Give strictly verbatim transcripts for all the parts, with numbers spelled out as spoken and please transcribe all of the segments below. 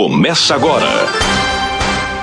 Começa agora.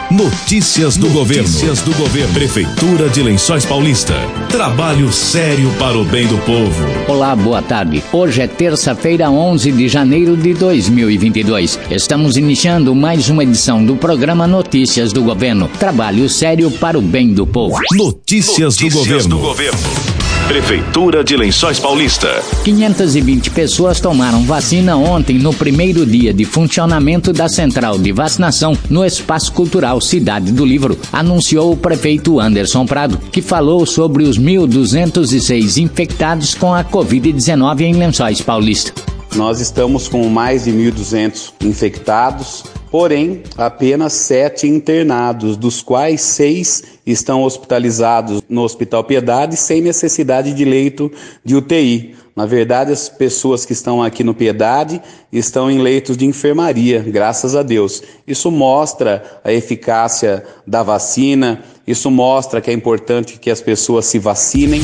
Notícias do Governo. Notícias do Governo. Prefeitura de Lençóis Paulista. Trabalho sério para o bem do povo. Olá, boa tarde. Hoje é terça-feira, onze de janeiro de dois mil e vinte e dois. Estamos iniciando mais uma edição do programa Notícias do Governo. Trabalho sério para o bem do povo. Notícias, Notícias do Governo. Do governo. Prefeitura de Lençóis Paulista. quinhentas e vinte pessoas tomaram vacina ontem no primeiro dia de funcionamento da central de vacinação no Espaço Cultural Cidade do Livro, anunciou o prefeito Anderson Prado, que falou sobre os mil duzentos e seis infectados com a covid dezenove em Lençóis Paulista. Nós estamos com mais de mil e duzentos infectados, porém apenas sete internados, dos quais seis estão hospitalizados no Hospital Piedade sem necessidade de leito de U T I. Na verdade, as pessoas que estão aqui no Piedade estão em leitos de enfermaria, graças a Deus. Isso mostra a eficácia da vacina, isso mostra que é importante que as pessoas se vacinem.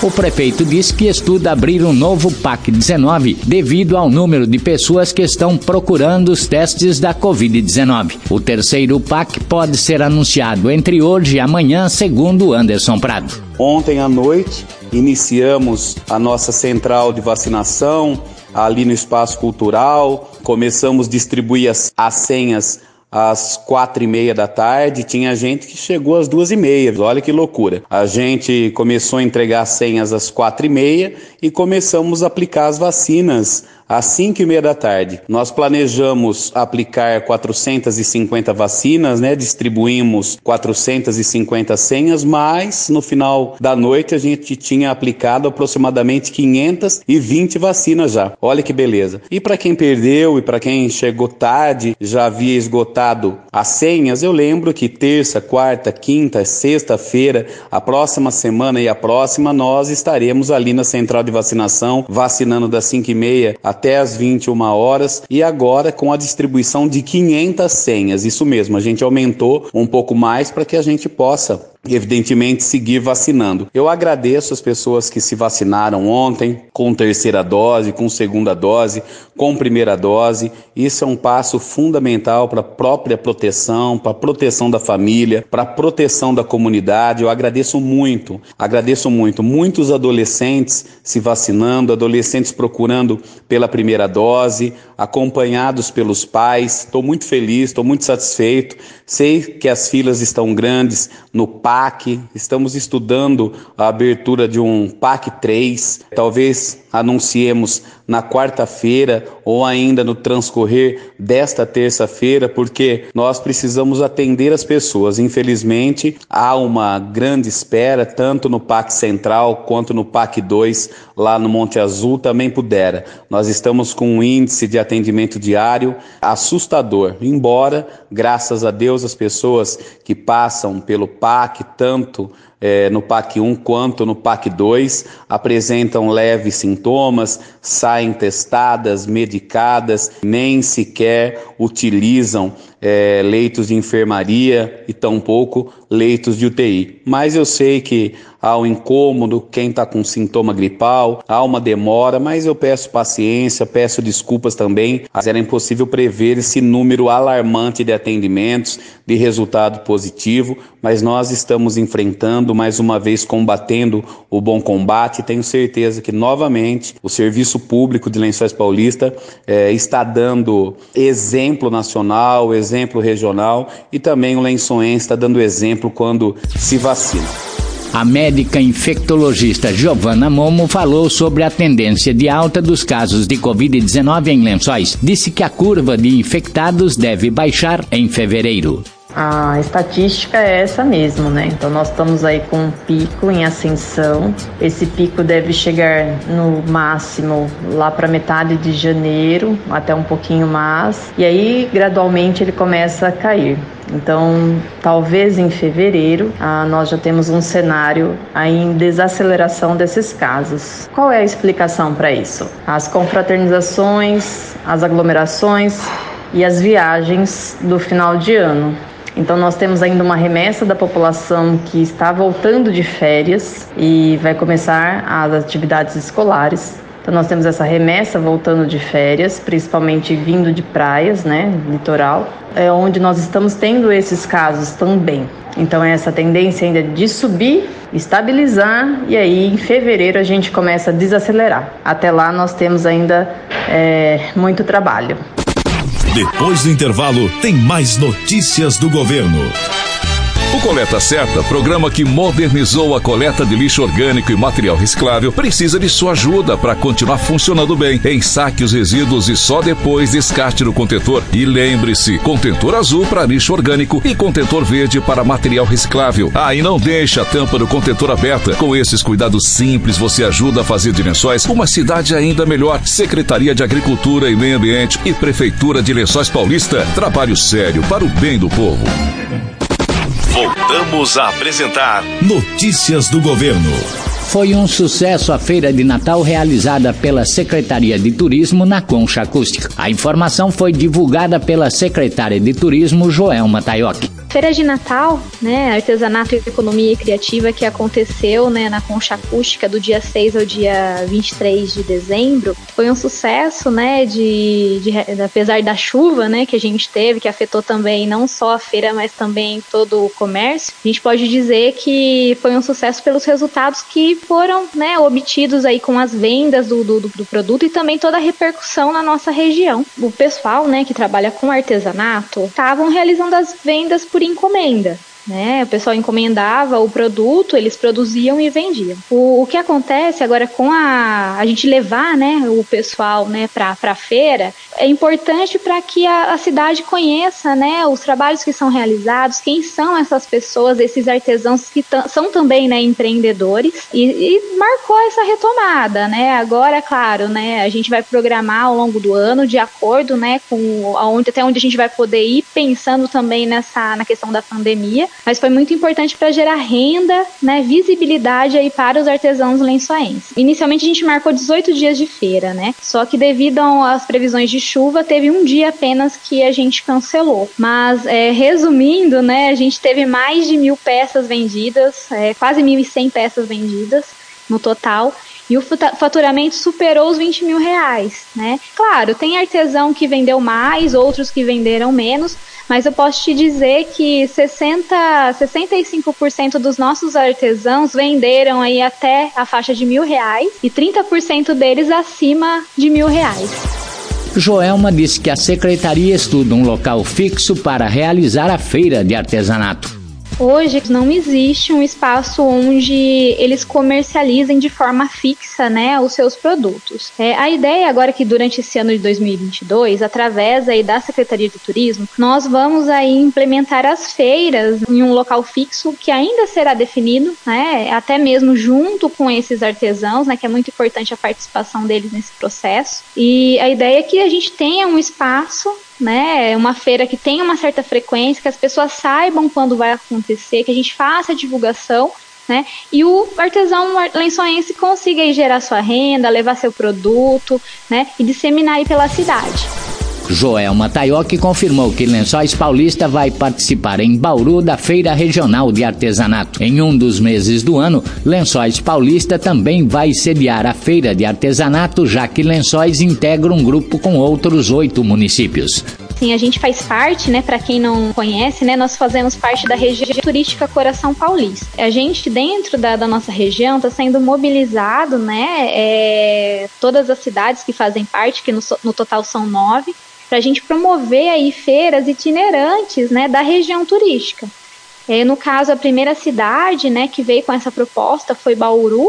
O prefeito diz que estuda abrir um novo PAC dezenove devido ao número de pessoas que estão procurando os testes da covid dezenove. O terceiro PAC pode ser anunciado entre hoje e amanhã, segundo Anderson Prado. Ontem à noite, iniciamos a nossa central de vacinação ali no Espaço Cultural. Começamos a distribuir as, as senhas às quatro e meia da tarde, tinha gente que chegou às duas e meia, olha que loucura. A gente começou a entregar senhas às quatro e meia e começamos a aplicar as vacinas às cinco e meia da tarde. Nós planejamos aplicar quatrocentas e cinquenta vacinas, né? Distribuímos quatrocentas e cinquenta senhas, mas no final da noite a gente tinha aplicado aproximadamente quinhentas e vinte vacinas já. Olha que beleza. E para quem perdeu e para quem chegou tarde, já havia esgotado as senhas, eu lembro que terça, quarta, quinta, sexta-feira, a próxima semana e a próxima, nós estaremos ali na central de vacinação, vacinando das cinco e meia até as vinte e uma horas, e agora com a distribuição de quinhentas senhas. Isso mesmo, a gente aumentou um pouco mais para que a gente possa, evidentemente, seguir vacinando. Eu agradeço as pessoas que se vacinaram ontem, com terceira dose, com segunda dose, com primeira dose. Isso é um passo fundamental para a própria proteção, para a proteção da família, para a proteção da comunidade. Eu agradeço muito, agradeço muito. Muitos adolescentes se vacinando, adolescentes procurando pela primeira dose, acompanhados pelos pais. Estou muito feliz, estou muito satisfeito. Sei que as filas estão grandes no PAC, estamos estudando a abertura de um PAC três, talvez anunciemos na quarta-feira ou ainda no transcorrer desta terça-feira, porque nós precisamos atender as pessoas. Infelizmente, há uma grande espera, tanto no PAC Central quanto no PAC dois, lá no Monte Azul, também pudera. Nós estamos com um índice de atendimento diário assustador, embora, graças a Deus, as pessoas que passam pelo PAC, tanto É, no PAC um quanto no PAC dois, apresentam leves sintomas, saem testadas, medicadas, nem sequer utilizam é, leitos de enfermaria e tampouco leitos de U T I. Mas eu sei que há um incômodo, quem está com sintoma gripal, há uma demora, mas eu peço paciência, peço desculpas também, mas era impossível prever esse número alarmante de atendimentos, de resultado positivo, mas nós estamos enfrentando, mais uma vez combatendo o bom combate, e tenho certeza que novamente o serviço público de Lençóis Paulista eh, está dando exemplo nacional, exemplo regional, e também o lençoense está dando exemplo quando se vacina. A médica infectologista Giovanna Momo falou sobre a tendência de alta dos casos de covid dezenove em Lençóis. Disse que a curva de infectados deve baixar em fevereiro. A estatística é essa mesmo, né? Então nós estamos aí com um pico em ascensão. Esse pico deve chegar no máximo lá para metade de janeiro, até um pouquinho mais. E aí gradualmente ele começa a cair. Então, talvez em fevereiro, ah, nós já temos um cenário aí em desaceleração desses casos. Qual é a explicação para isso? As confraternizações, as aglomerações e as viagens do final de ano. Então nós temos ainda uma remessa da população que está voltando de férias e vai começar as atividades escolares. Então nós temos essa remessa voltando de férias, principalmente vindo de praias, né, litoral, é onde nós estamos tendo esses casos também. Então é essa tendência ainda de subir, estabilizar, e aí em fevereiro a gente começa a desacelerar. Até lá nós temos ainda é, muito trabalho. Depois do intervalo, tem mais notícias do governo. O Coleta Certa, programa que modernizou a coleta de lixo orgânico e material reciclável, precisa de sua ajuda para continuar funcionando bem. Ensaque os resíduos e só depois descarte no contentor. E lembre-se, contentor azul para lixo orgânico e contentor verde para material reciclável. Ah, e não deixe a tampa do contentor aberta. Com esses cuidados simples, você ajuda a fazer de Lençóis uma cidade ainda melhor. Secretaria de Agricultura e Meio Ambiente e Prefeitura de Lençóis Paulista. Trabalho sério para o bem do povo. Voltamos a apresentar Notícias do Governo. Foi um sucesso a feira de Natal realizada pela Secretaria de Turismo na Concha Acústica. A informação foi divulgada pela secretária de Turismo, Joelma Taiocchi. Feira de Natal, né, artesanato, economia e criativa, que aconteceu, né, na Concha Acústica do dia seis ao dia vinte e três de dezembro, foi um sucesso, né, de, de, apesar da chuva, né, que a gente teve, que afetou também não só a feira, mas também todo o comércio. A gente pode dizer que foi um sucesso pelos resultados que foram, né, obtidos aí com as vendas do, do, do produto e também toda a repercussão na nossa região. O pessoal, né, que trabalha com artesanato, estavam realizando as vendas por por encomenda, né? O pessoal encomendava o produto, eles produziam e vendiam. O, o que acontece agora com a, a gente levar, né, o pessoal, né, para a feira, é importante para que a, a cidade conheça, né, os trabalhos que são realizados, quem são essas pessoas, esses artesãos que t- são também, né, empreendedores, e, e marcou essa retomada, né? Agora, claro, né, a gente vai programar ao longo do ano de acordo, né, com aonde, até onde a gente vai poder ir, pensando também nessa, na questão da pandemia. Mas foi muito importante para gerar renda, né, visibilidade aí para os artesãos lençoenses. Inicialmente a gente marcou dezoito dias de feira, né? Só que devido às previsões de chuva, teve um dia apenas que a gente cancelou. Mas é, resumindo, né, a gente teve mais de mil peças vendidas, é, quase mil e cem peças vendidas no total. E o faturamento superou os vinte mil reais, né? Claro, tem artesão que vendeu mais, outros que venderam menos, mas eu posso te dizer que sessenta, sessenta e cinco por cento dos nossos artesãos venderam aí até a faixa de mil reais e trinta por cento deles acima de mil reais. Joelma disse que a secretaria estuda um local fixo para realizar a feira de artesanato. Hoje não existe um espaço onde eles comercializem de forma fixa, né, os seus produtos. É, a ideia agora é que durante esse ano de dois mil e vinte e dois, através aí da Secretaria de Turismo, nós vamos aí implementar as feiras em um local fixo que ainda será definido, né, até mesmo junto com esses artesãos, né, que é muito importante a participação deles nesse processo. E a ideia é que a gente tenha um espaço, né, uma feira que tenha uma certa frequência, que as pessoas saibam quando vai acontecer, que a gente faça a divulgação, né, e o artesão lençoense consiga aí gerar sua renda, levar seu produto, né, e disseminar aí pela cidade. Joelma Taiocchi confirmou que Lençóis Paulista vai participar em Bauru da Feira Regional de Artesanato. Em um dos meses do ano, Lençóis Paulista também vai sediar a Feira de Artesanato, já que Lençóis integra um grupo com outros oito municípios. Sim, a gente faz parte, né, para quem não conhece, né, nós fazemos parte da região turística Coração Paulista. A gente, dentro da, da nossa região, está sendo mobilizado, né, é, todas as cidades que fazem parte, que no, no total são nove, para a gente promover aí feiras itinerantes, né, da região turística. É, no caso, a primeira cidade, né, que veio com essa proposta foi Bauru,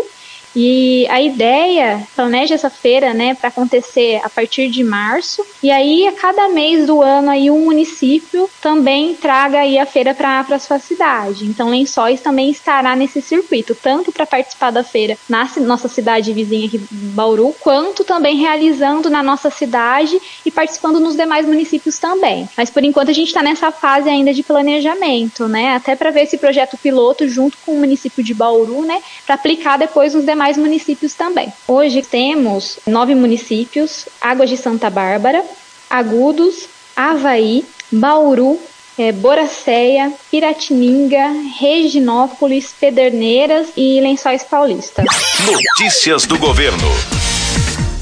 e a ideia, planeja essa feira, né, para acontecer a partir de março, e aí a cada mês do ano aí um município também traga aí a feira para a sua cidade. Então Lençóis também estará nesse circuito, tanto para participar da feira na nossa cidade vizinha aqui, Bauru, quanto também realizando na nossa cidade e participando nos demais municípios também. Mas por enquanto a gente está nessa fase ainda de planejamento, né, até para ver esse projeto piloto junto com o município de Bauru, né, para aplicar depois nos demais mais municípios também. Hoje temos nove municípios: Águas de Santa Bárbara, Agudos, Havaí, Bauru, é, Boraceia, Piratininga, Reginópolis, Pederneiras e Lençóis Paulista. Notícias do Governo.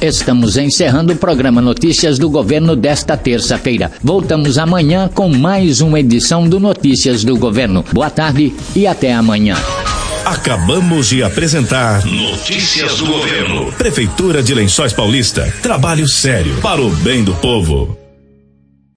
Estamos encerrando o programa Notícias do Governo desta terça-feira. Voltamos amanhã com mais uma edição do Notícias do Governo. Boa tarde e até amanhã. Acabamos de apresentar Notícias do Governo. Prefeitura de Lençóis Paulista. Trabalho sério para o bem do povo.